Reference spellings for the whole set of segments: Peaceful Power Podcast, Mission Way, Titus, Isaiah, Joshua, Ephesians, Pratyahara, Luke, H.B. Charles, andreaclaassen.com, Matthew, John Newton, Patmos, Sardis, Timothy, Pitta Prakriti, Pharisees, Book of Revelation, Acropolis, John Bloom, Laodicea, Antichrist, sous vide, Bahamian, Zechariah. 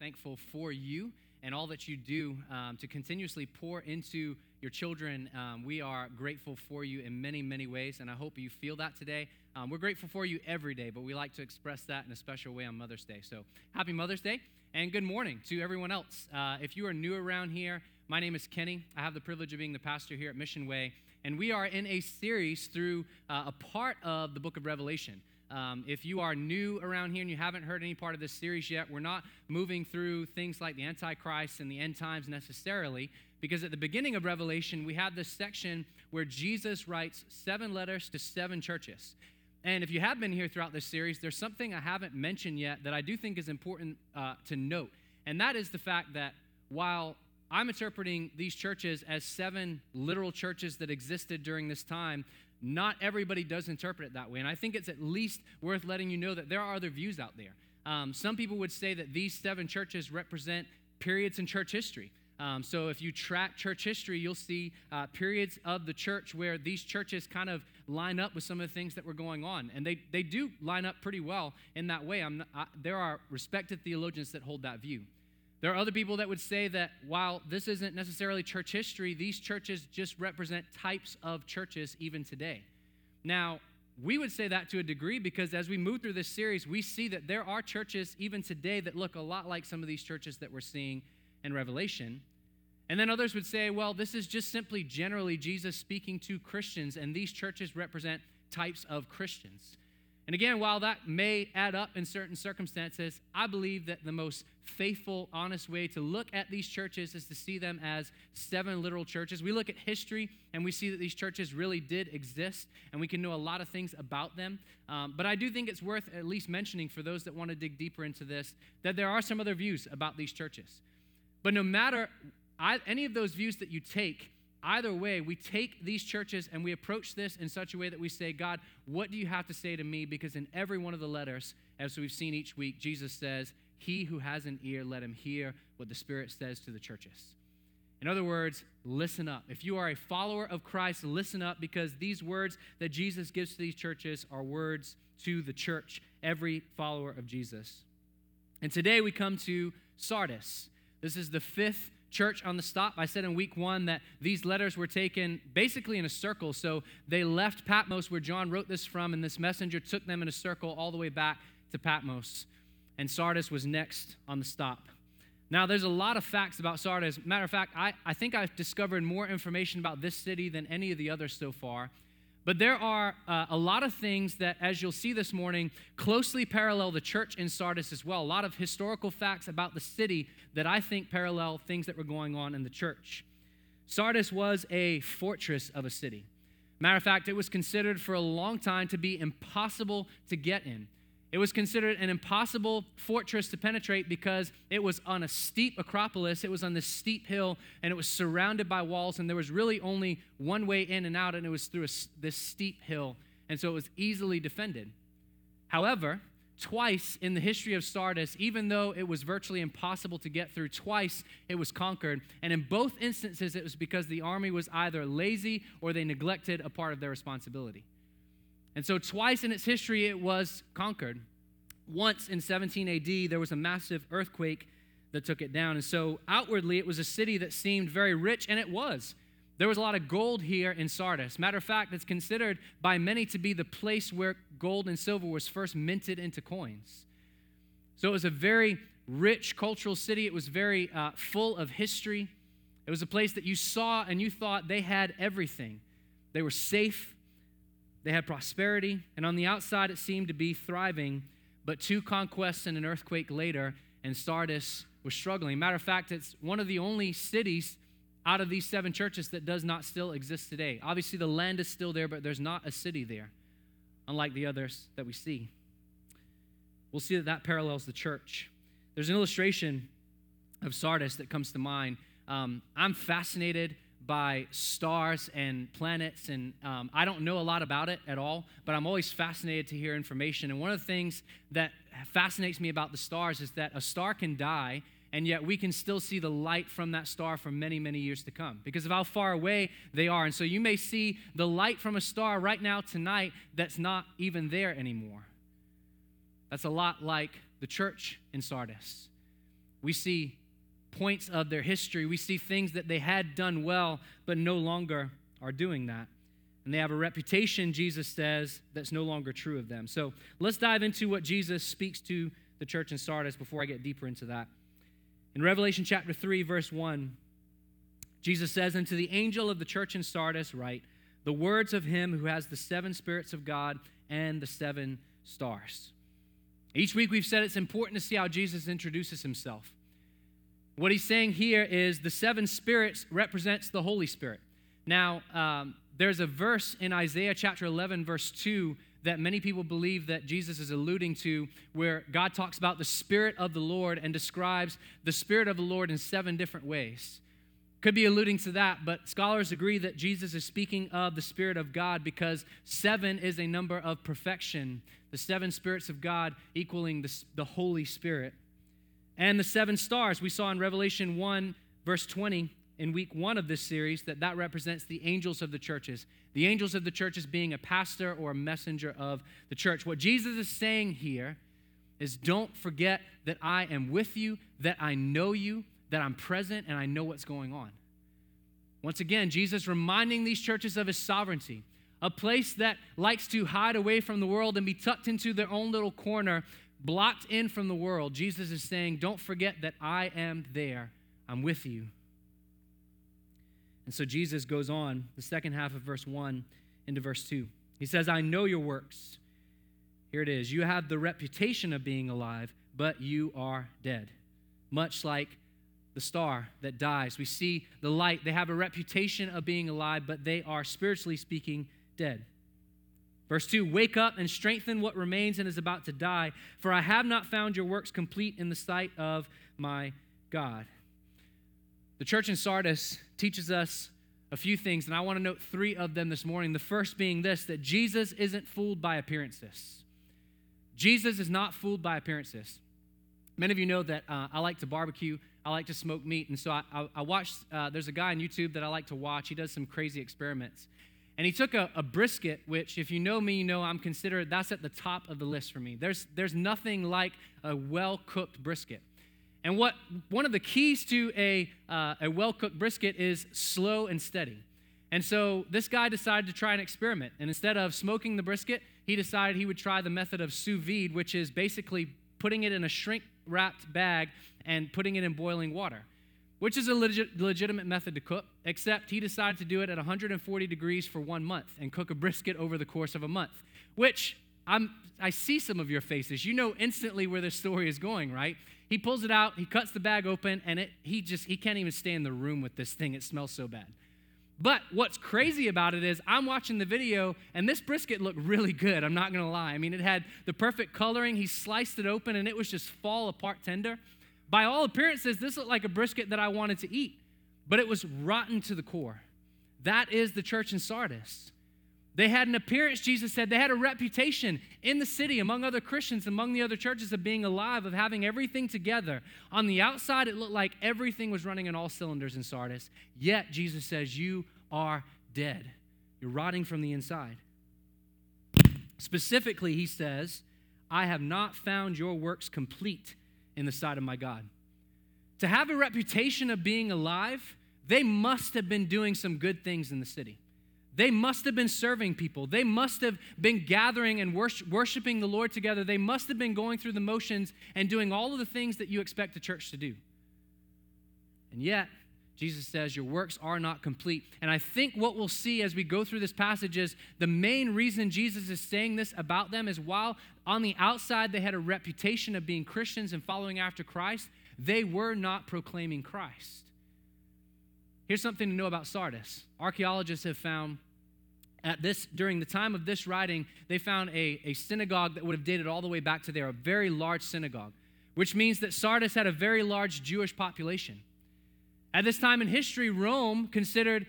thankful for you and all that you do to continuously pour into your children. We are grateful for you in many, many ways, and I hope you feel that today. We're grateful for you every day, but we like to express that in a special way on Mother's Day. So happy Mother's Day, and good morning to everyone else. If you are new around here, my name is Kenny. I have the privilege of being the pastor here at Mission Way, and we are in a series through a part of the Book of Revelation. If you are new around here and you haven't heard any part of this series yet, we're not moving through things like the Antichrist and the end times necessarily, because at the beginning of Revelation, we have this section where Jesus writes 7 letters to 7 churches. And if you have been here throughout this series, there's something I haven't mentioned yet that I do think is important to note, and that is the fact that while I'm interpreting these churches as 7 literal churches that existed during this time, not everybody does interpret it that way, and I think it's at least worth letting you know that there are other views out there. Some people would say that these 7 churches represent periods in church history. So if you track church history, you'll see periods of the church where these churches kind of line up with some of the things that were going on, and they do line up pretty well in that way. There are respected theologians that hold that view. There are other people that would say that while this isn't necessarily church history, these churches just represent types of churches even today. Now, we would say that to a degree because as we move through this series, we see that there are churches even today that look a lot like some of these churches that we're seeing in Revelation. And then others would say, well, this is just simply generally Jesus speaking to Christians, and these churches represent types of Christians. And again, while that may add up in certain circumstances, I believe that the most faithful, honest way to look at these churches is to see them as 7 literal churches. We look at history and we see that these churches really did exist, and we can know a lot of things about them. But I do think it's worth at least mentioning for those that want to dig deeper into this that there are some other views about these churches. But no matter any of those views that you take, either way, we take these churches and we approach this in such a way that we say, God, what do you have to say to me? Because in every one of the letters, as we've seen each week, Jesus says, he who has an ear, let him hear what the Spirit says to the churches. In other words, listen up. If you are a follower of Christ, listen up, because these words that Jesus gives to these churches are words to the church, every follower of Jesus. And today we come to Sardis. This is the 5th church on the stop. I said in week 1 that these letters were taken basically in a circle. So they left Patmos, where John wrote this from, and this messenger took them in a circle all the way back to Patmos. And Sardis was next on the stop. Now, there's a lot of facts about Sardis. Matter of fact, I think I've discovered more information about this city than any of the others so far. But there are a lot of things that, as you'll see this morning, closely parallel the church in Sardis as well. A lot of historical facts about the city that I think parallel things that were going on in the church. Sardis was a fortress of a city. Matter of fact, it was considered for a long time to be impossible to get in. It was considered an impossible fortress to penetrate because it was on a steep Acropolis. It was on this steep hill, and it was surrounded by walls, and there was really only one way in and out, and it was through this steep hill, and so it was easily defended. However, twice in the history of Sardis, even though it was virtually impossible to get through, twice it was conquered, and in both instances, it was because the army was either lazy or they neglected a part of their responsibility. And so twice in its history, it was conquered. Once in 17 AD, there was a massive earthquake that took it down. And so outwardly, it was a city that seemed very rich, and it was. There was a lot of gold here in Sardis. Matter of fact, it's considered by many to be the place where gold and silver was first minted into coins. So it was a very rich cultural city. It was very full of history. It was a place that you saw and you thought they had everything. They were safe. They had prosperity, and on the outside it seemed to be thriving, but 2 conquests and an earthquake later, and Sardis was struggling. Matter of fact, it's one of the only cities out of these 7 churches that does not still exist today. Obviously, the land is still there, but there's not a city there, unlike the others that we see. We'll see that parallels the church. There's an illustration of Sardis that comes to mind. I'm fascinated by stars and planets, and I don't know a lot about it at all, but I'm always fascinated to hear information. And one of the things that fascinates me about the stars is that a star can die, and yet we can still see the light from that star for many, many years to come because of how far away they are. And so you may see the light from a star right now tonight that's not even there anymore. That's a lot like the church in Sardis. We see points of their history. We see things that they had done well, but no longer are doing that. And they have a reputation, Jesus says, that's no longer true of them. So let's dive into what Jesus speaks to the church in Sardis before I get deeper into that. In Revelation chapter 3, verse 1, Jesus says, "And to the angel of the church in Sardis write, the words of him who has the seven spirits of God and the seven stars." Each week we've said it's important to see how Jesus introduces himself. What he's saying here is the seven spirits represents the Holy Spirit. Now, there's a verse in Isaiah chapter 11, verse 2, that many people believe that Jesus is alluding to, where God talks about the Spirit of the Lord and describes the Spirit of the Lord in seven different ways. Could be alluding to that, but scholars agree that Jesus is speaking of the Spirit of God because seven is a number of perfection, the seven spirits of God equaling the Holy Spirit. And the seven stars, we saw in Revelation 1, verse 20, in week one of this series, that represents the angels of the churches. The angels of the churches being a pastor or a messenger of the church. What Jesus is saying here is don't forget that I am with you, that I know you, that I'm present, and I know what's going on. Once again, Jesus reminding these churches of his sovereignty, a place that likes to hide away from the world and be tucked into their own little corner, blocked in from the world. Jesus is saying, don't forget that I am there. I'm with you. And so Jesus goes on, the second half of verse 1 into verse 2. He says, "I know your works." Here it is. "You have the reputation of being alive, but you are dead." Much like the star that dies. We see the light. They have a reputation of being alive, but they are, spiritually speaking, dead. Verse 2, "Wake up and strengthen what remains and is about to die, for I have not found your works complete in the sight of my God." The church in Sardis teaches us a few things, and I want to note three of them this morning. The first being this, that Jesus isn't fooled by appearances. Jesus is not fooled by appearances. Many of you know that I like to barbecue. I like to smoke meat, and so I watched, there's a guy on YouTube that I like to watch. He does some crazy experiments. And he took a brisket, which if you know me, you know I'm considered, that's at the top of the list for me. There's nothing like a well-cooked brisket. And what one of the keys to a well-cooked brisket is slow and steady. And so this guy decided to try an experiment. And instead of smoking the brisket, he decided he would try the method of sous vide, which is basically putting it in a shrink-wrapped bag and putting it in boiling water, which is a legitimate method to cook, except he decided to do it at 140 degrees for 1 month and cook a brisket over the course of a month, which I see some of your faces. You know instantly where this story is going, right? He pulls it out, he cuts the bag open, and he can't even stay in the room with this thing. It smells so bad. But what's crazy about it is I'm watching the video, and this brisket looked really good. I'm not going to lie. I mean, it had the perfect coloring. He sliced it open, and it was just fall apart tender. By all appearances, this looked like a brisket that I wanted to eat, but it was rotten to the core. That is the church in Sardis. They had an appearance, Jesus said. They had a reputation in the city, among other Christians, among the other churches, of being alive, of having everything together. On the outside, it looked like everything was running on all cylinders in Sardis. Yet, Jesus says, you are dead. You're rotting from the inside. Specifically, he says, I have not found your works complete in the sight of my God. To have a reputation of being alive, they must have been doing some good things in the city. They must have been serving people. They must have been gathering and worshiping the Lord together. They must have been going through the motions and doing all of the things that you expect the church to do. And yet, Jesus says, your works are not complete. And I think what we'll see as we go through this passage is the main reason Jesus is saying this about them is while on the outside they had a reputation of being Christians and following after Christ, they were not proclaiming Christ. Here's something to know about Sardis. Archaeologists have found during the time of this writing, they found a synagogue that would have dated all the way back to there, a very large synagogue, which means that Sardis had a very large Jewish population. At this time in history, Rome considered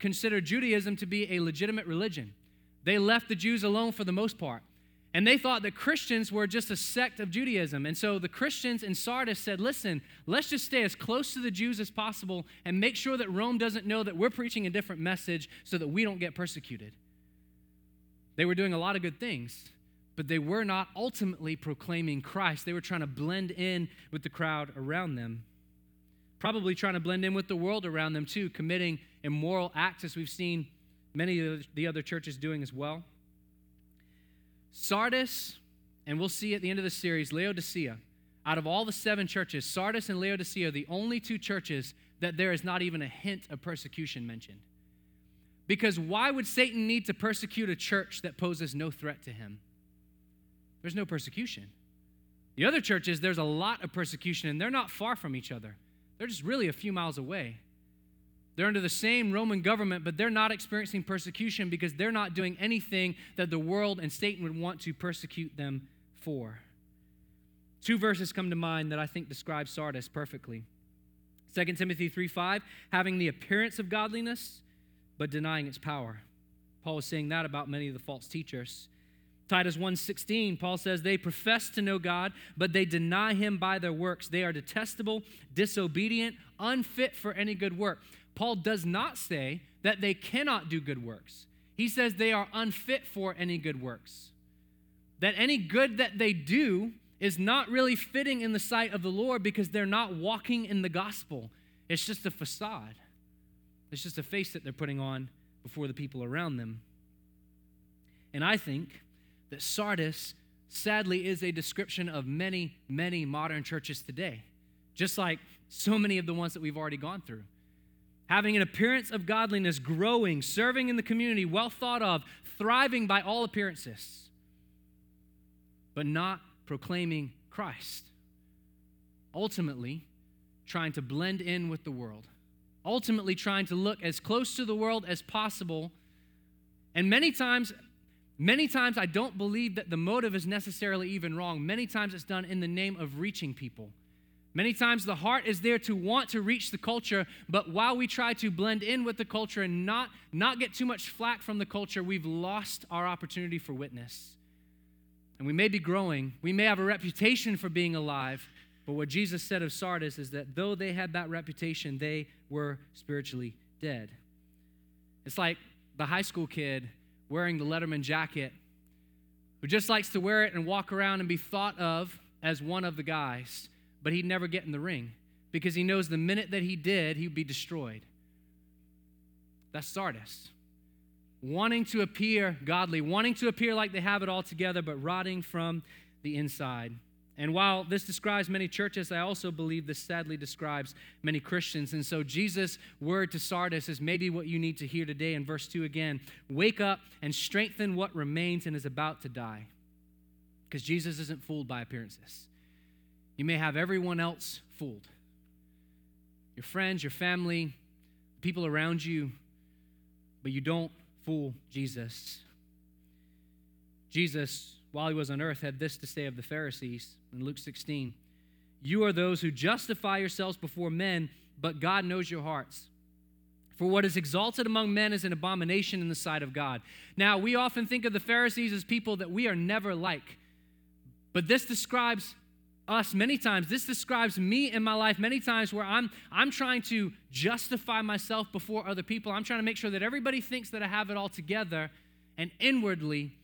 Judaism to be a legitimate religion. They left the Jews alone for the most part. And they thought that Christians were just a sect of Judaism. And so the Christians in Sardis said, listen, let's just stay as close to the Jews as possible and make sure that Rome doesn't know that we're preaching a different message so that we don't get persecuted. They were doing a lot of good things, But they were not ultimately proclaiming Christ. They were trying to blend in with the crowd around them, probably trying to blend in with the world around them too, committing immoral acts as we've seen many of the other churches doing as well. Sardis, and we'll see at the end of the series, Laodicea, out of all the seven churches, Sardis and Laodicea are the only two churches that there is not even a hint of persecution mentioned. Because why would Satan need to persecute a church that poses no threat to him? There's no persecution. The other churches, there's a lot of persecution, and they're not far from each other. They're just really a few miles away. They're under the same Roman government, but they're not experiencing persecution because they're not doing anything that the world and Satan would want to persecute them for. Two verses come to mind that I think describe Sardis perfectly. 2 Timothy 3:5, having the appearance of godliness, but denying its power. Paul was saying that about many of the false teachers. Titus 1:16, Paul says, they profess to know God, but they deny him by their works. They are detestable, disobedient, unfit for any good work. Paul does not say that they cannot do good works. He says they are unfit for any good works. That any good that they do is not really fitting in the sight of the Lord because they're not walking in the gospel. It's just a facade. It's just a face that they're putting on before the people around them. And I think that Sardis, sadly, is a description of many, many modern churches today, just like so many of the ones that we've already gone through. Having an appearance of godliness, growing, serving in the community, well thought of, thriving by all appearances, but not proclaiming Christ. Ultimately, trying to blend in with the world. Ultimately, trying to look as close to the world as possible. And many times I don't believe that the motive is necessarily even wrong. Many times it's done in the name of reaching people. Many times the heart is there to want to reach the culture, but while we try to blend in with the culture and not get too much flack from the culture, we've lost our opportunity for witness. And we may be growing. We may have a reputation for being alive, but what Jesus said of Sardis is that though they had that reputation, they were spiritually dead. It's like the high school kid wearing the Letterman jacket, who just likes to wear it and walk around and be thought of as one of the guys, but he'd never get in the ring because he knows the minute that he did, he'd be destroyed. That's Sardis. Wanting to appear godly, wanting to appear like they have it all together, but rotting from the inside. And while this describes many churches, I also believe this sadly describes many Christians. And so Jesus' word to Sardis is maybe what you need to hear today in verse 2 again. Wake up and strengthen what remains and is about to die. Because Jesus isn't fooled by appearances. You may have everyone else fooled. Your friends, your family, people around you, but you don't fool Jesus. Jesus, while he was on earth, had this to say of the Pharisees in Luke 16. You are those who justify yourselves before men, but God knows your hearts. For what is exalted among men is an abomination in the sight of God. Now, we often think of the Pharisees as people that we are never like. But this describes us many times. This describes me in my life many times where I'm trying to justify myself before other people. I'm trying to make sure that everybody thinks that I have it all together, and inwardly,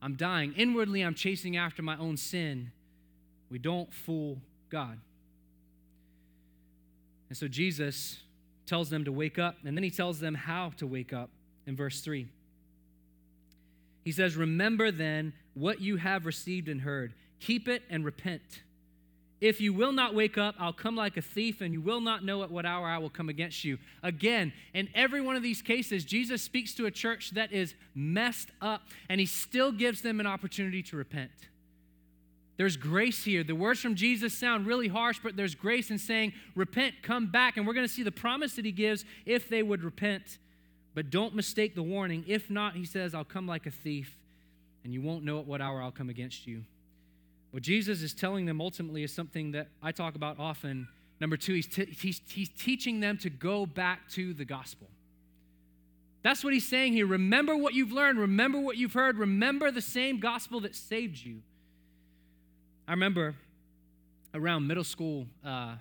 I'm dying. Inwardly, I'm chasing after my own sin. We don't fool God. And so Jesus tells them to wake up, and then he tells them how to wake up in verse 3. He says, remember then what you have received and heard. Keep it and repent. If you will not wake up, I'll come like a thief, and you will not know at what hour I will come against you. Again, in every one of these cases, Jesus speaks to a church that is messed up, and he still gives them an opportunity to repent. There's grace here. The words from Jesus sound really harsh, but there's grace in saying, repent, come back, and we're going to see the promise that he gives if they would repent. But don't mistake the warning. If not, he says, I'll come like a thief, and you won't know at what hour I'll come against you. What Jesus is telling them ultimately is something that I talk about often. Number two, he's teaching them to go back to the gospel. That's what he's saying here. Remember what you've learned. Remember what you've heard. Remember the same gospel that saved you. I remember around middle school, I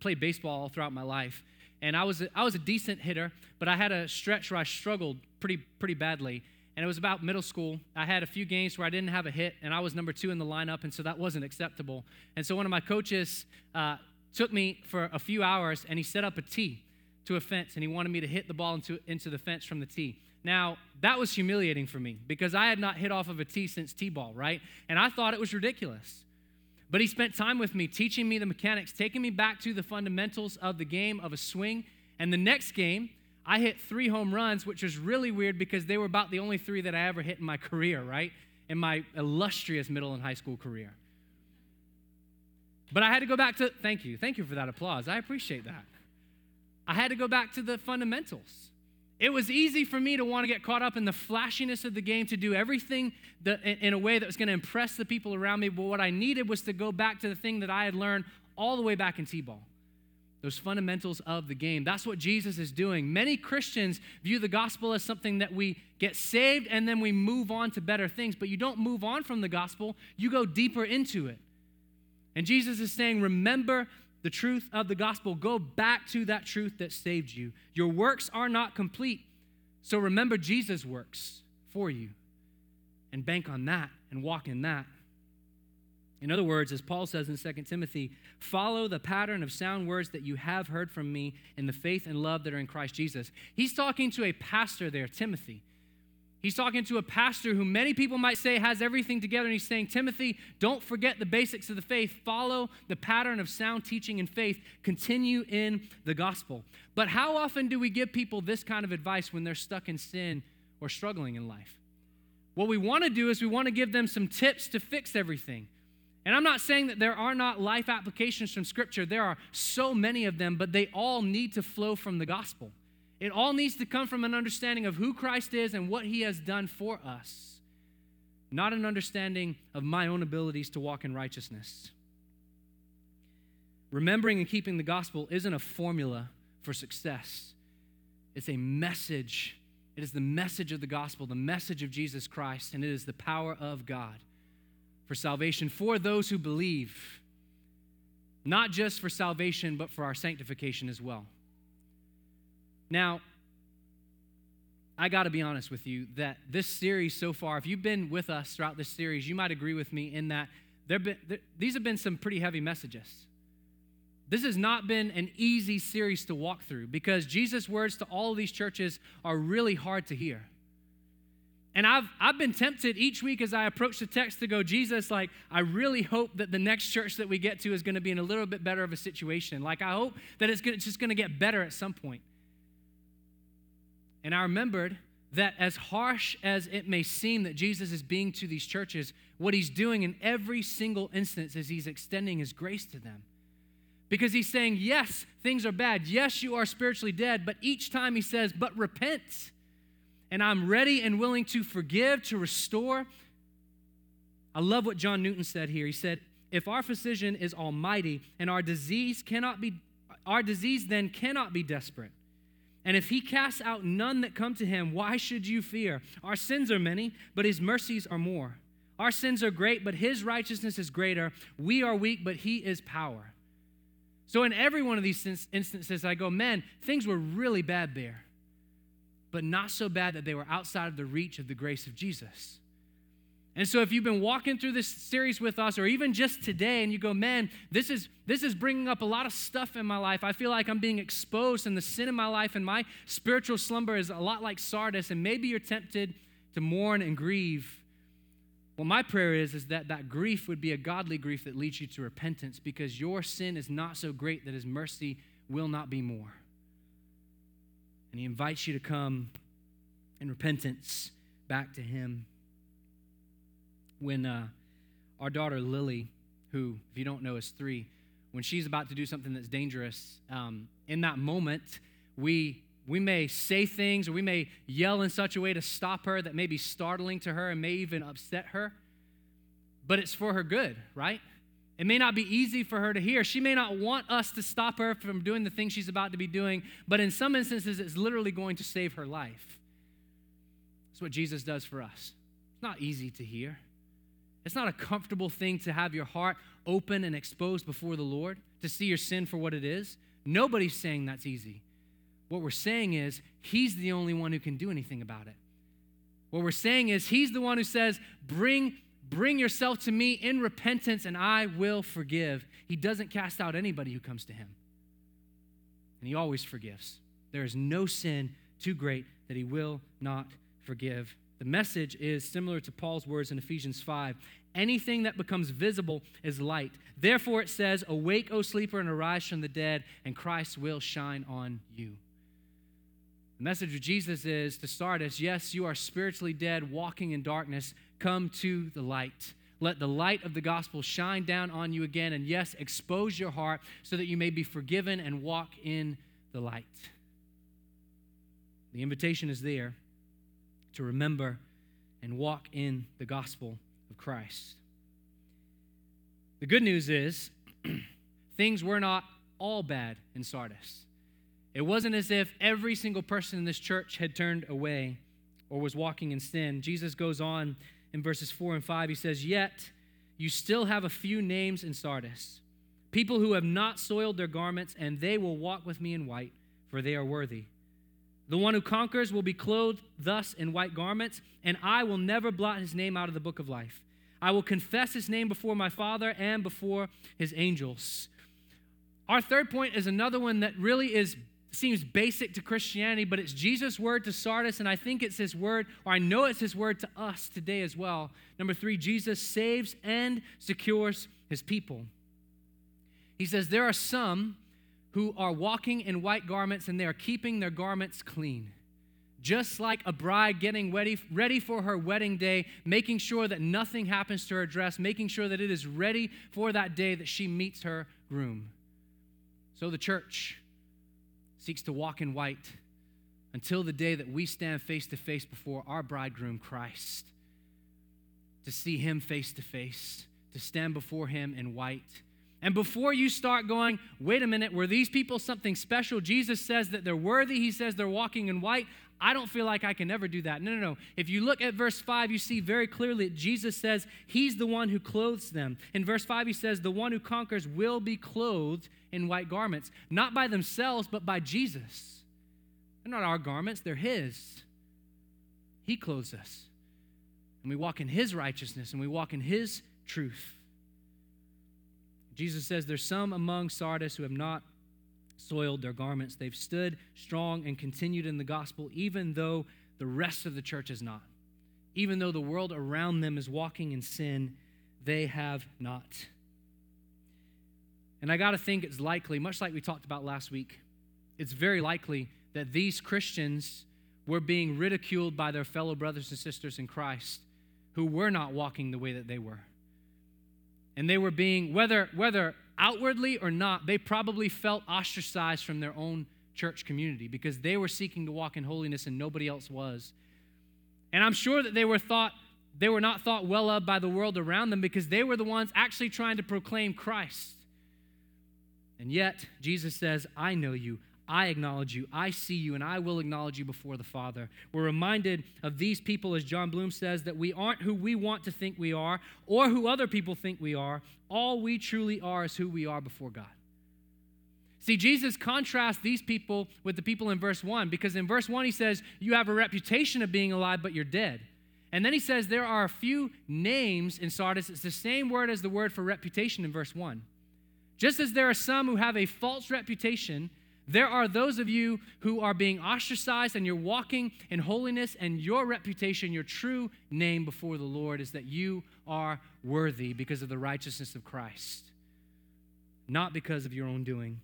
played baseball all throughout my life. And I was a decent hitter, but I had a stretch where I struggled pretty badly. and it was about middle school. I had a few games where I didn't have a hit, and I was number 2 in the lineup, and so that wasn't acceptable. And so one of my coaches took me for a few hours, and he set up a tee to a fence, and he wanted me to hit the ball into the fence from the tee. Now, that was humiliating for me because I had not hit off of a tee since T-ball, right? And I thought it was ridiculous. But he spent time with me, teaching me the mechanics, taking me back to the fundamentals of the game of a swing. And the next game, I hit 3 home runs, which was really weird because they were about the only 3 that I ever hit in my career, right? In my illustrious middle and high school career. But I had to go back to, thank you for that applause. I appreciate that. I had to go back to the fundamentals. It was easy for me to want to get caught up in the flashiness of the game, to do everything in a way that was going to impress the people around me. But what I needed was to go back to the thing that I had learned all the way back in T-ball. Those fundamentals of the game. That's what Jesus is doing. Many Christians view the gospel as something that we get saved and then we move on to better things. But you don't move on from the gospel. You go deeper into it. And Jesus is saying, remember the truth of the gospel. Go back to that truth that saved you. Your works are not complete. So remember Jesus' works for you and bank on that and walk in that. In other words, as Paul says in 2 Timothy, follow the pattern of sound words that you have heard from me in the faith and love that are in Christ Jesus. He's talking to a pastor there, Timothy. He's talking to a pastor who many people might say has everything together, and he's saying, Timothy, don't forget the basics of the faith. Follow the pattern of sound teaching and faith. Continue in the gospel. But how often do we give people this kind of advice when they're stuck in sin or struggling in life? What we want to do is we want to give them some tips to fix everything. And I'm not saying that there are not life applications from Scripture. There are so many of them, but they all need to flow from the gospel. It all needs to come from an understanding of who Christ is and what he has done for us, not an understanding of my own abilities to walk in righteousness. Remembering and keeping the gospel isn't a formula for success. It's a message. It is the message of the gospel, the message of Jesus Christ, and it is the power of God for salvation for those who believe, not just for salvation, but for our sanctification as well. Now, I got to be honest with you that this series so far, if you've been with us throughout this series, you might agree with me in that these have been some pretty heavy messages. This has not been an easy series to walk through because Jesus' words to all of these churches are really hard to hear. And I've been tempted each week as I approach the text to go, Jesus, like, I really hope that the next church that we get to is going to be in a little bit better of a situation. Like, I hope that it's just going to get better at some point. And I remembered that as harsh as it may seem that Jesus is being to these churches, what he's doing in every single instance is he's extending his grace to them. Because he's saying, yes, things are bad. Yes, you are spiritually dead. But each time he says, but repent. And I'm ready and willing to forgive, to restore. I love what John Newton said here. He said, if our physician is almighty and our disease then cannot be desperate. And if he casts out none that come to him, why should you fear? Our sins are many, but his mercies are more. Our sins are great, but his righteousness is greater. We are weak, but he is power. So in every one of these instances, I go, man, things were really bad there, but not so bad that they were outside of the reach of the grace of Jesus. And so if you've been walking through this series with us, or even just today, and you go, man, this is bringing up a lot of stuff in my life. I feel like I'm being exposed in the sin in my life, and my spiritual slumber is a lot like Sardis, and maybe you're tempted to mourn and grieve. Well, my prayer is that grief would be a godly grief that leads you to repentance, because your sin is not so great that his mercy will not be more. And he invites you to come in repentance back to him. When our daughter Lily, who, if you don't know, is 3, when she's about to do something that's dangerous, in that moment, we may say things or we may yell in such a way to stop her that may be startling to her and may even upset her, but it's for her good, right? It may not be easy for her to hear. She may not want us to stop her from doing the thing she's about to be doing, but in some instances, it's literally going to save her life. That's what Jesus does for us. It's not easy to hear. It's not a comfortable thing to have your heart open and exposed before the Lord, to see your sin for what it is. Nobody's saying that's easy. What we're saying is he's the only one who can do anything about it. What we're saying is he's the one who says, bring yourself to me in repentance and I will forgive. He doesn't cast out anybody who comes to him. And he always forgives. There is no sin too great that he will not forgive. The message is similar to Paul's words in Ephesians 5. Anything that becomes visible is light. Therefore, it says, awake, O sleeper, and arise from the dead, and Christ will shine on you. The message of Jesus is to Sardis, yes, you are spiritually dead, walking in darkness. Come to the light. Let the light of the gospel shine down on you again, and yes, expose your heart so that you may be forgiven and walk in the light. The invitation is there to remember and walk in the gospel of Christ. The good news is things were not all bad in Sardis. It wasn't as if every single person in this church had turned away or was walking in sin. Jesus goes on in verses 4 and 5. He says, yet you still have a few names in Sardis, people who have not soiled their garments, and they will walk with me in white, for they are worthy. The one who conquers will be clothed thus in white garments, and I will never blot his name out of the book of life. I will confess his name before my Father and before his angels. Our third point is another one that really seems basic to Christianity, but it's Jesus' word to Sardis, and I think it's his word, or I know it's his word to us today as well. Number 3, Jesus saves and secures his people. He says, there are some who are walking in white garments, and they are keeping their garments clean. Just like a bride getting ready for her wedding day, making sure that nothing happens to her dress, making sure that it is ready for that day that she meets her groom. So the church seeks to walk in white until the day that we stand face to face before our bridegroom, Christ, to see him face to face, to stand before him in white. And before you start going, wait a minute, were these people something special? Jesus says that they're worthy. He says they're walking in white. I don't feel like I can ever do that. No. If you look at verse 5, you see very clearly that Jesus says he's the one who clothes them. In verse 5, he says, the one who conquers will be clothed in white garments, not by themselves, but by Jesus. They're not our garments, they're his. He clothes us. And we walk in his righteousness, and we walk in his truth. Jesus says there's some among Sardis who have not soiled their garments. They've stood strong and continued in the gospel, even though the rest of the church is not. Even though the world around them is walking in sin, they have not. And I got to think it's likely, much like we talked about last week, it's very likely that these Christians were being ridiculed by their fellow brothers and sisters in Christ who were not walking the way that they were. And they were being, whether outwardly or not, they probably felt ostracized from their own church community because they were seeking to walk in holiness and nobody else was. And I'm sure that they were not thought well of by the world around them because they were the ones actually trying to proclaim Christ. And yet, Jesus says, I know you, I acknowledge you, I see you, and I will acknowledge you before the Father. We're reminded of these people, as John Bloom says, that we aren't who we want to think we are or who other people think we are. All we truly are is who we are before God. See, Jesus contrasts these people with the people in verse 1 because in verse 1 he says, you have a reputation of being alive, but you're dead. And then he says there are a few names in Sardis. It's the same word as the word for reputation in verse 1. Just as there are some who have a false reputation, there are those of you who are being ostracized and you're walking in holiness, and your reputation, your true name before the Lord is that you are worthy because of the righteousness of Christ, not because of your own doing.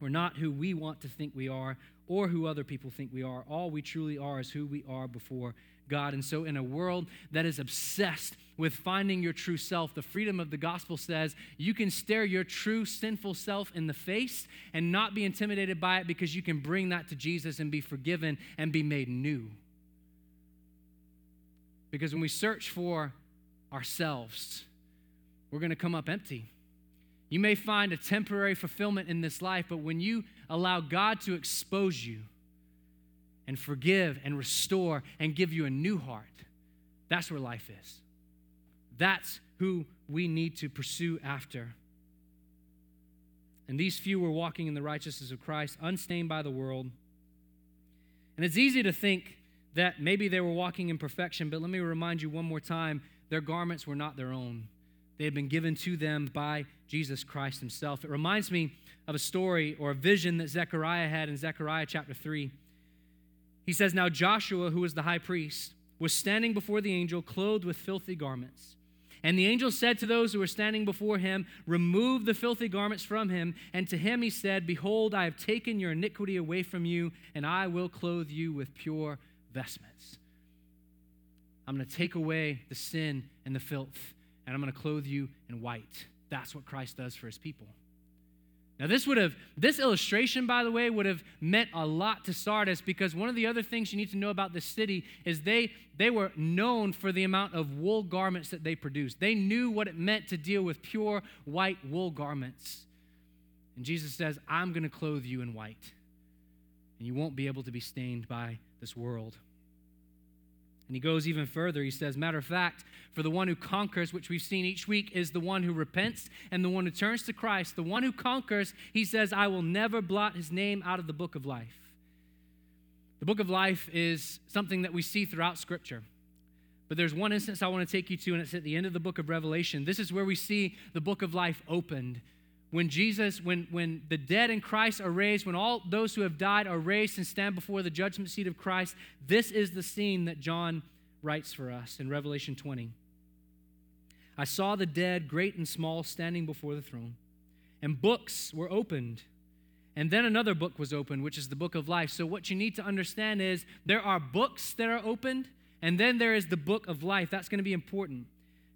We're not who we want to think we are or who other people think we are. All we truly are is who we are before God. And so in a world that is obsessed with finding your true self, the freedom of the gospel says you can stare your true sinful self in the face and not be intimidated by it because you can bring that to Jesus and be forgiven and be made new. Because when we search for ourselves, we're going to come up empty. You may find a temporary fulfillment in this life, but when you allow God to expose you and forgive and restore and give you a new heart, that's where life is. That's who we need to pursue after. And these few were walking in the righteousness of Christ, unstained by the world. And it's easy to think that maybe they were walking in perfection, but let me remind you one more time, their garments were not their own. They had been given to them by Jesus Christ himself. It reminds me of a story or a vision that Zechariah had in Zechariah chapter 3. He says, "Now Joshua, who was the high priest, was standing before the angel, clothed with filthy garments. And the angel said to those who were standing before him, 'Remove the filthy garments from him.' And to him he said, 'Behold, I have taken your iniquity away from you, and I will clothe you with pure vestments.'" I'm going to take away the sin and the filth, and I'm going to clothe you in white. That's what Christ does for his people. Now, this illustration, by the way, would have meant a lot to Sardis, because one of the other things you need to know about this city is they were known for the amount of wool garments that they produced. They knew what it meant to deal with pure white wool garments. And Jesus says, "I'm going to clothe you in white, and you won't be able to be stained by this world." And he goes even further. He says, matter of fact, for the one who conquers, which we've seen each week, is the one who repents and the one who turns to Christ. The one who conquers, he says, "I will never blot his name out of the book of life." The book of life is something that we see throughout Scripture. But there's one instance I want to take you to, and it's at the end of the book of Revelation. This is where we see the book of life opened. When Jesus, when the dead in Christ are raised, when all those who have died are raised and stand before the judgment seat of Christ, this is the scene that John writes for us in Revelation 20. "I saw the dead, great and small, standing before the throne, and books were opened. And then another book was opened, which is the book of life." So what you need to understand is there are books that are opened, and then there is the book of life. That's going to be important,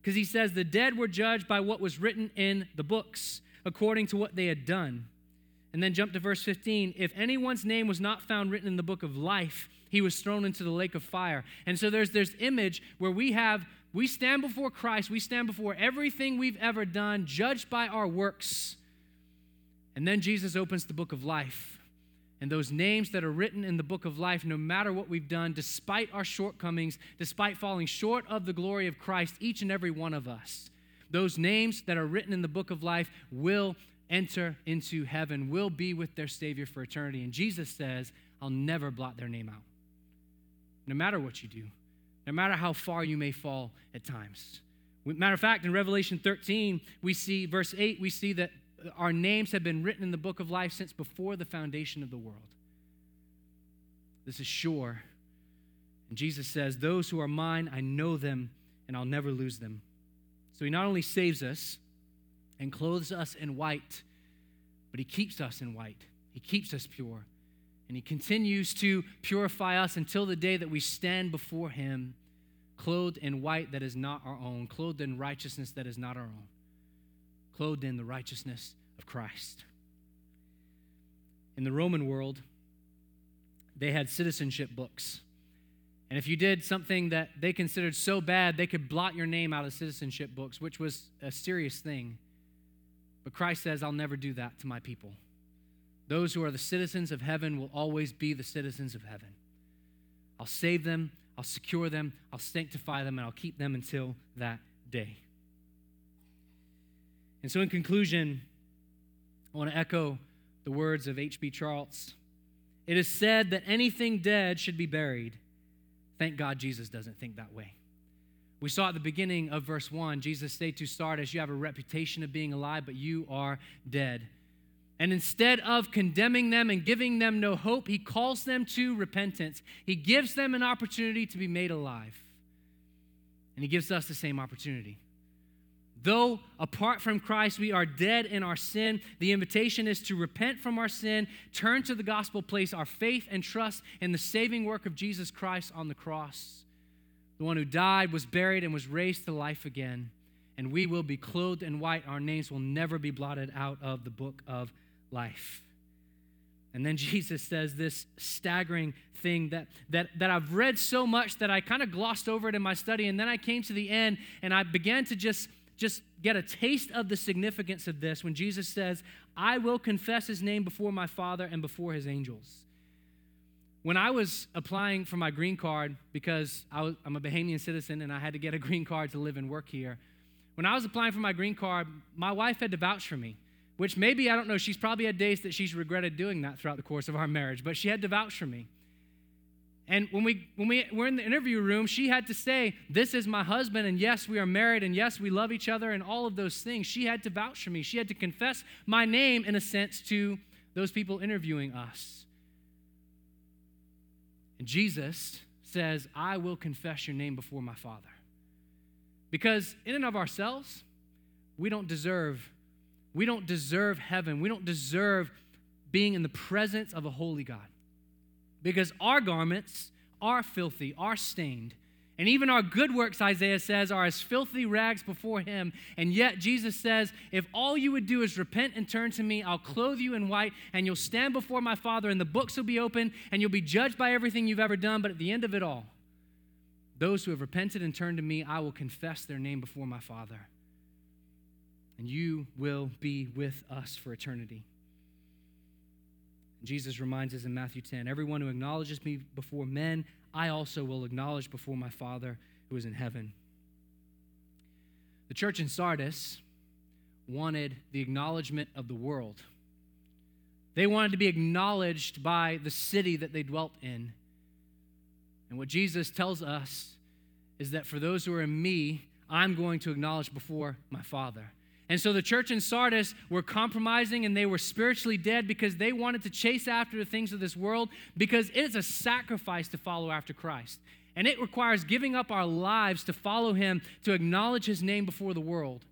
because he says the dead were judged by what was written in the books, according to what they had done. And then jump to verse 15. "If anyone's name was not found written in the book of life, he was thrown into the lake of fire." And so there's this image where we stand before Christ, we stand before everything we've ever done, judged by our works. And then Jesus opens the book of life. And those names that are written in the book of life, no matter what we've done, despite our shortcomings, despite falling short of the glory of Christ, each and every one of us, those names that are written in the book of life will enter into heaven, will be with their Savior for eternity. And Jesus says, "I'll never blot their name out." No matter what you do, no matter how far you may fall at times. Matter of fact, in Revelation 13, we see, verse 8, we see that our names have been written in the book of life since before the foundation of the world. This is sure. And Jesus says, "Those who are mine, I know them, and I'll never lose them." So he not only saves us and clothes us in white, but he keeps us in white. He keeps us pure. And he continues to purify us until the day that we stand before him, clothed in white that is not our own, clothed in righteousness that is not our own, clothed in the righteousness of Christ. In the Roman world, they had citizenship books. And if you did something that they considered so bad, they could blot your name out of citizenship books, which was a serious thing. But Christ says, "I'll never do that to my people." Those who are the citizens of heaven will always be the citizens of heaven. I'll save them, I'll secure them, I'll sanctify them, and I'll keep them until that day. And so in conclusion, I want to echo the words of H.B. Charles. "It is said that anything dead should be buried. Thank God Jesus doesn't think that way." We saw at the beginning of verse 1, Jesus said to Sardis, "You have a reputation of being alive, but you are dead." And instead of condemning them and giving them no hope, he calls them to repentance. He gives them an opportunity to be made alive. And he gives us the same opportunity. Though apart from Christ, we are dead in our sin, the invitation is to repent from our sin, turn to the gospel, place our faith and trust in the saving work of Jesus Christ on the cross, the one who died, was buried, and was raised to life again. And we will be clothed in white. Our names will never be blotted out of the book of life. And then Jesus says this staggering thing that I've read so much that I kind of glossed over it in my study, and then I came to the end, and I began to just get a taste of the significance of this when Jesus says, "I will confess his name before my Father and before his angels." When I was applying for my green card, because I'm a Bahamian citizen and I had to get a green card to live and work here, when I was applying for my green card, my wife had to vouch for me, which maybe, I don't know, she's probably had days that she's regretted doing that throughout the course of our marriage, but she had to vouch for me. And when we were in the interview room, she had to say, this is my husband, and yes, we are married, and yes, we love each other, and all of those things. She had to vouch for me. She had to confess my name, in a sense, to those people interviewing us. And Jesus says, I will confess your name before my Father. Because in and of ourselves, we don't deserve heaven. We don't deserve being in the presence of a holy God. Because our garments are filthy, are stained. And even our good works, Isaiah says, are as filthy rags before him. And yet Jesus says, if all you would do is repent and turn to me, I'll clothe you in white, and you'll stand before my Father, and the books will be open, and you'll be judged by everything you've ever done. But at the end of it all, those who have repented and turned to me, I will confess their name before my Father. And you will be with us for eternity. Jesus reminds us in Matthew 10, everyone who acknowledges me before men, I also will acknowledge before my Father who is in heaven. The church in Sardis wanted the acknowledgement of the world. They wanted to be acknowledged by the city that they dwelt in. And what Jesus tells us is that for those who are in me, I'm going to acknowledge before my Father. And so the church in Sardis were compromising, and they were spiritually dead because they wanted to chase after the things of this world, because it is a sacrifice to follow after Christ. And it requires giving up our lives to follow him, to acknowledge his name before the world.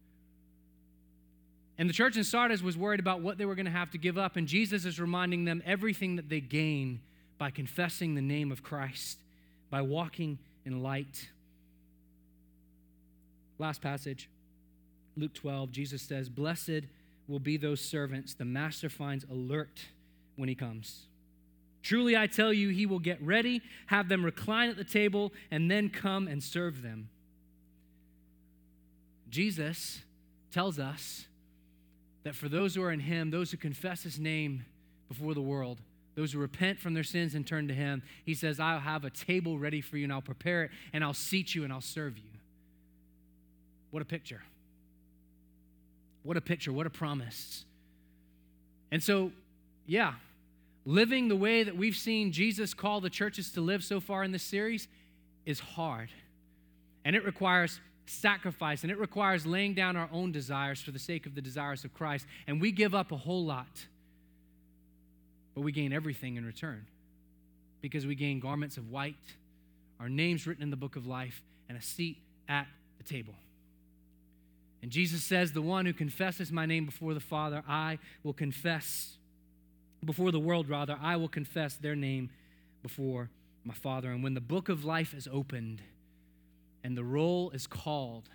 And the church in Sardis was worried about what they were going to have to give up, and Jesus is reminding them everything that they gain by confessing the name of Christ, by walking in light. Last passage. Luke 12, Jesus says, blessed will be those servants the master finds alert when he comes. Truly I tell you, he will get ready, have them recline at the table, and then come and serve them. Jesus tells us that for those who are in him, those who confess his name before the world, those who repent from their sins and turn to him, he says, I'll have a table ready for you, and I'll prepare it, and I'll seat you, and I'll serve you. What a picture. What a picture, what a promise. And so, yeah, living the way that we've seen Jesus call the churches to live so far in this series is hard. And it requires sacrifice, and it requires laying down our own desires for the sake of the desires of Christ. And we give up a whole lot, but we gain everything in return, because we gain garments of white, our names written in the book of life, and a seat at the table. And Jesus says, the one who confesses my name before the Father, I will confess, before the world rather, I will confess their name before my Father. And when the book of life is opened and the roll is called,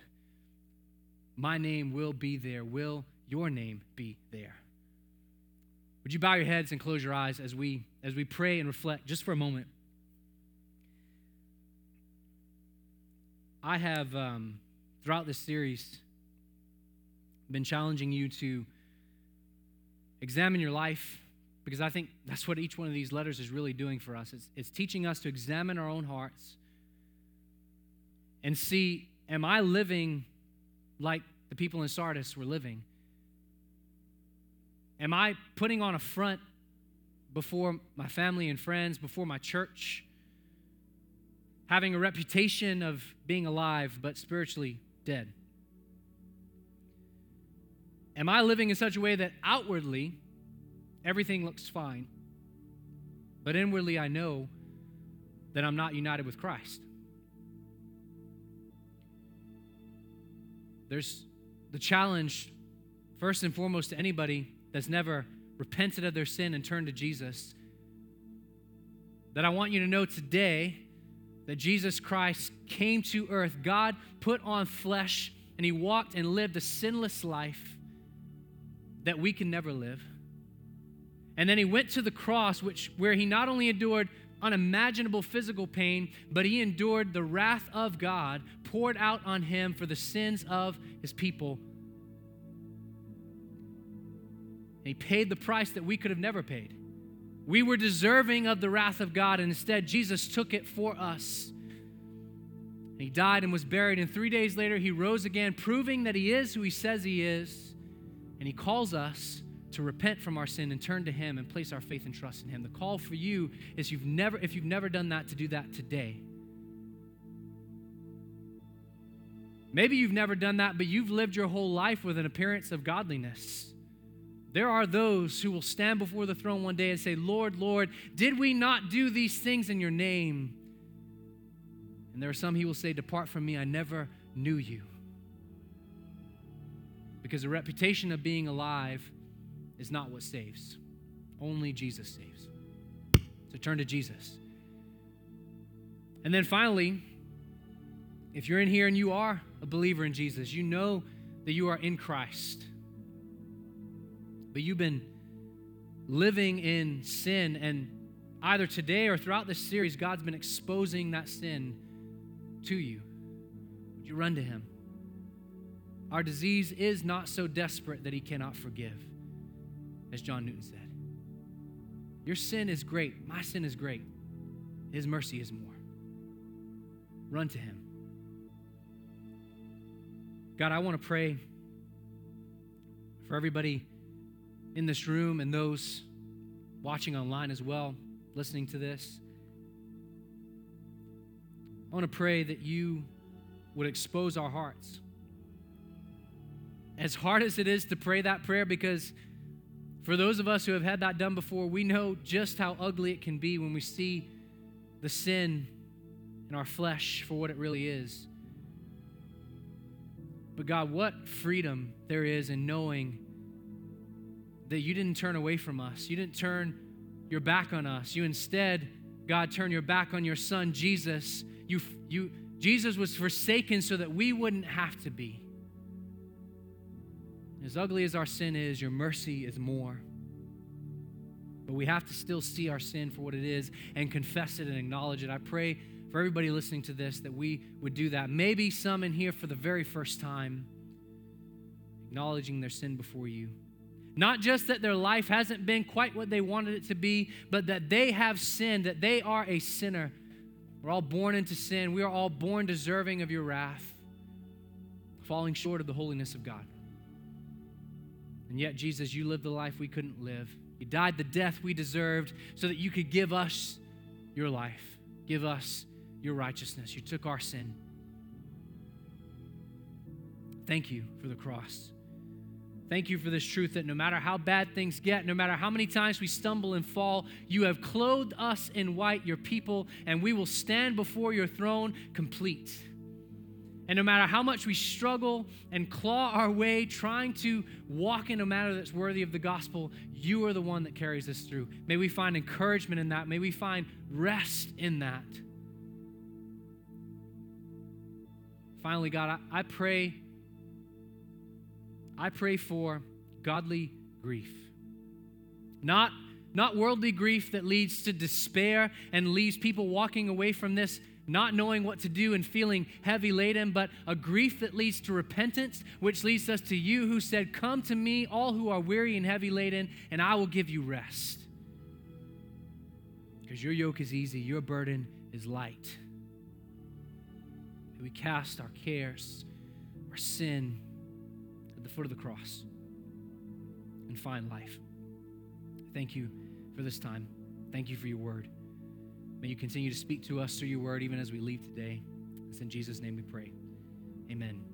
my name will be there. Will your name be there? Would you bow your heads and close your eyes as we pray and reflect just for a moment? I have, throughout this series, been challenging you to examine your life, because I think that's what each one of these letters is really doing for us. It's teaching us to examine our own hearts and see, am I living like the people in Sardis were living? Am I putting on a front before my family and friends, before my church, having a reputation of being alive but spiritually dead? Am I living in such a way that outwardly everything looks fine, but inwardly I know that I'm not united with Christ? There's the challenge, first and foremost, to anybody that's never repented of their sin and turned to Jesus, that I want you to know today that Jesus Christ came to earth. God put on flesh, and he walked and lived a sinless life that we can never live. And then he went to the cross, where he not only endured unimaginable physical pain, but he endured the wrath of God poured out on him for the sins of his people. And he paid the price that we could have never paid. We were deserving of the wrath of God, and instead Jesus took it for us. And he died and was buried, and 3 days later he rose again, proving that he is who he says he is. And he calls us to repent from our sin and turn to him and place our faith and trust in him. The call for you is if you've never done that, to do that today. Maybe you've never done that, but you've lived your whole life with an appearance of godliness. There are those who will stand before the throne one day and say, "Lord, Lord, did we not do these things in your name?" And there are some he will say, "Depart from me, I never knew you." Because the reputation of being alive is not what saves. Only Jesus saves. So turn to Jesus. And then finally, if you're in here and you are a believer in Jesus, you know that you are in Christ, but you've been living in sin, and either today or throughout this series, God's been exposing that sin to you. Would you run to him? Our disease is not so desperate that he cannot forgive, as John Newton said. Your sin is great. My sin is great. His mercy is more. Run to him. God, I want to pray for everybody in this room and those watching online as well, listening to this. I want to pray that you would expose our hearts. As hard as it is to pray that prayer, because for those of us who have had that done before, we know just how ugly it can be when we see the sin in our flesh for what it really is. But God, what freedom there is in knowing that you didn't turn away from us. You didn't turn your back on us. You instead, God, turned your back on your son, Jesus. Jesus was forsaken so that we wouldn't have to be. As ugly as our sin is, your mercy is more. But we have to still see our sin for what it is and confess it and acknowledge it. I pray for everybody listening to this that we would do that. Maybe some in here for the very first time, acknowledging their sin before you. Not just that their life hasn't been quite what they wanted it to be, but that they have sinned, that they are a sinner. We're all born into sin. We are all born deserving of your wrath, falling short of the holiness of God. And yet, Jesus, you lived the life we couldn't live. You died the death we deserved so that you could give us your life, give us your righteousness. You took our sin. Thank you for the cross. Thank you for this truth that no matter how bad things get, no matter how many times we stumble and fall, you have clothed us in white, your people, and we will stand before your throne complete. And no matter how much we struggle and claw our way trying to walk in a manner that's worthy of the gospel, you are the one that carries us through. May we find encouragement in that. May we find rest in that. Finally, God, I pray for godly grief. Not worldly grief that leads to despair and leaves people walking away from this not knowing what to do and feeling heavy laden, but a grief that leads to repentance, which leads us to you who said, "Come to me, all who are weary and heavy laden, and I will give you rest." Because your yoke is easy, your burden is light. And we cast our cares, our sin at the foot of the cross and find life. Thank you for this time. Thank you for your word. May you continue to speak to us through your word even as we leave today. It's in Jesus' name we pray. Amen.